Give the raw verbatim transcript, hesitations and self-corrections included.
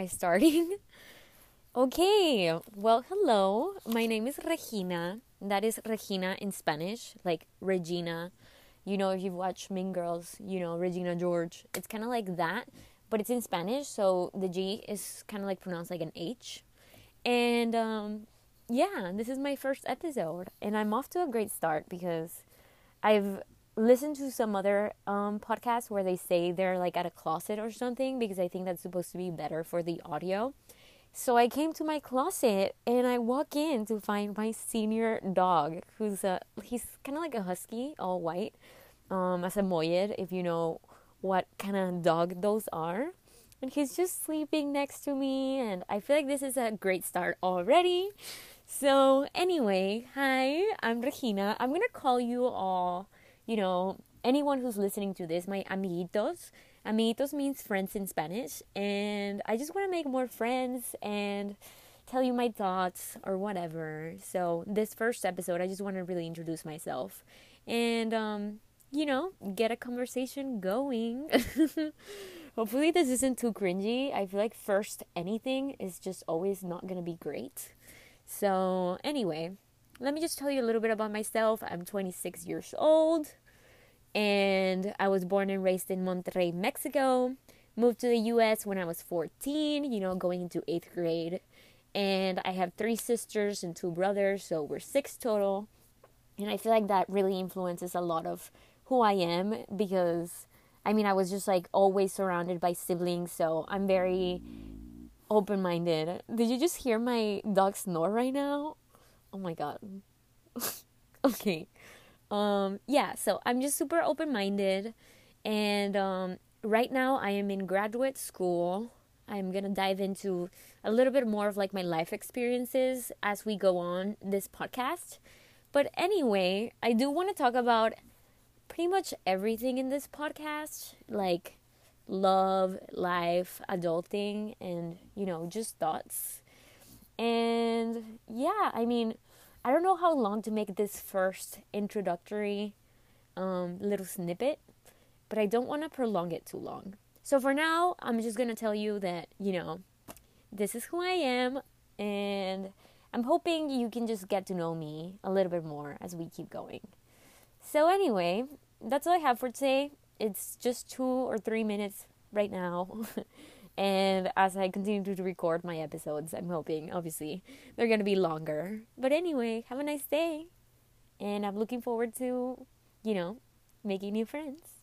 I starting? Okay, well, hello. My name is Regina. That is Regina in Spanish, like Regina. You know, if you've watched Mean Girls, you know, Regina George. It's kind of like that, but it's in Spanish, so the G is kind of like pronounced like an H. And, um, yeah, this is my first episode, and I'm off to a great start because I've listened to some other um, podcasts where they say they're like at a closet or something because I think that's supposed to be better for the audio. So I came to my closet and I walk in to find my senior dog, who's a, he's kind of like a husky, all white, um, as a moyed, if you know what kind of dog those are. And he's just sleeping next to me, and I feel like this is a great start already. So anyway, hi, I'm Regina. I'm going to call you all, you know, anyone who's listening to this, my amiguitos. Amiguitos means friends in Spanish, and I just want to make more friends and tell you my thoughts or whatever. So this first episode, I just want to really introduce myself and, um, you know, get a conversation going. Hopefully this isn't too cringy. I feel like first anything is just always not going to be great. So anyway, let me just tell you a little bit about myself. I'm twenty-six years old. And I was born and raised in Monterrey, Mexico. Moved to the U S when I was fourteen, you know, going into eighth grade. And I have three sisters and two brothers, so we're six total. And I feel like that really influences a lot of who I am because, I mean, I was just like always surrounded by siblings, so I'm very open-minded. Did you just hear my dog snore right now? Oh my God. Okay. Um, yeah, so I'm just super open-minded, and um, right now I am in graduate school. I'm going to dive into a little bit more of like my life experiences as we go on this podcast. But anyway, I do want to talk about pretty much everything in this podcast, like love, life, adulting, and, you know, just thoughts. And yeah, I mean, I don't know how long to make this first introductory um, little snippet, but I don't want to prolong it too long. So for now, I'm just going to tell you that, you know, this is who I am, and I'm hoping you can just get to know me a little bit more as we keep going. So anyway, that's all I have for today. It's just two or three minutes right now. And as I continue to record my episodes, I'm hoping, obviously, they're going to be longer. But anyway, have a nice day. And I'm looking forward to, you know, making new friends.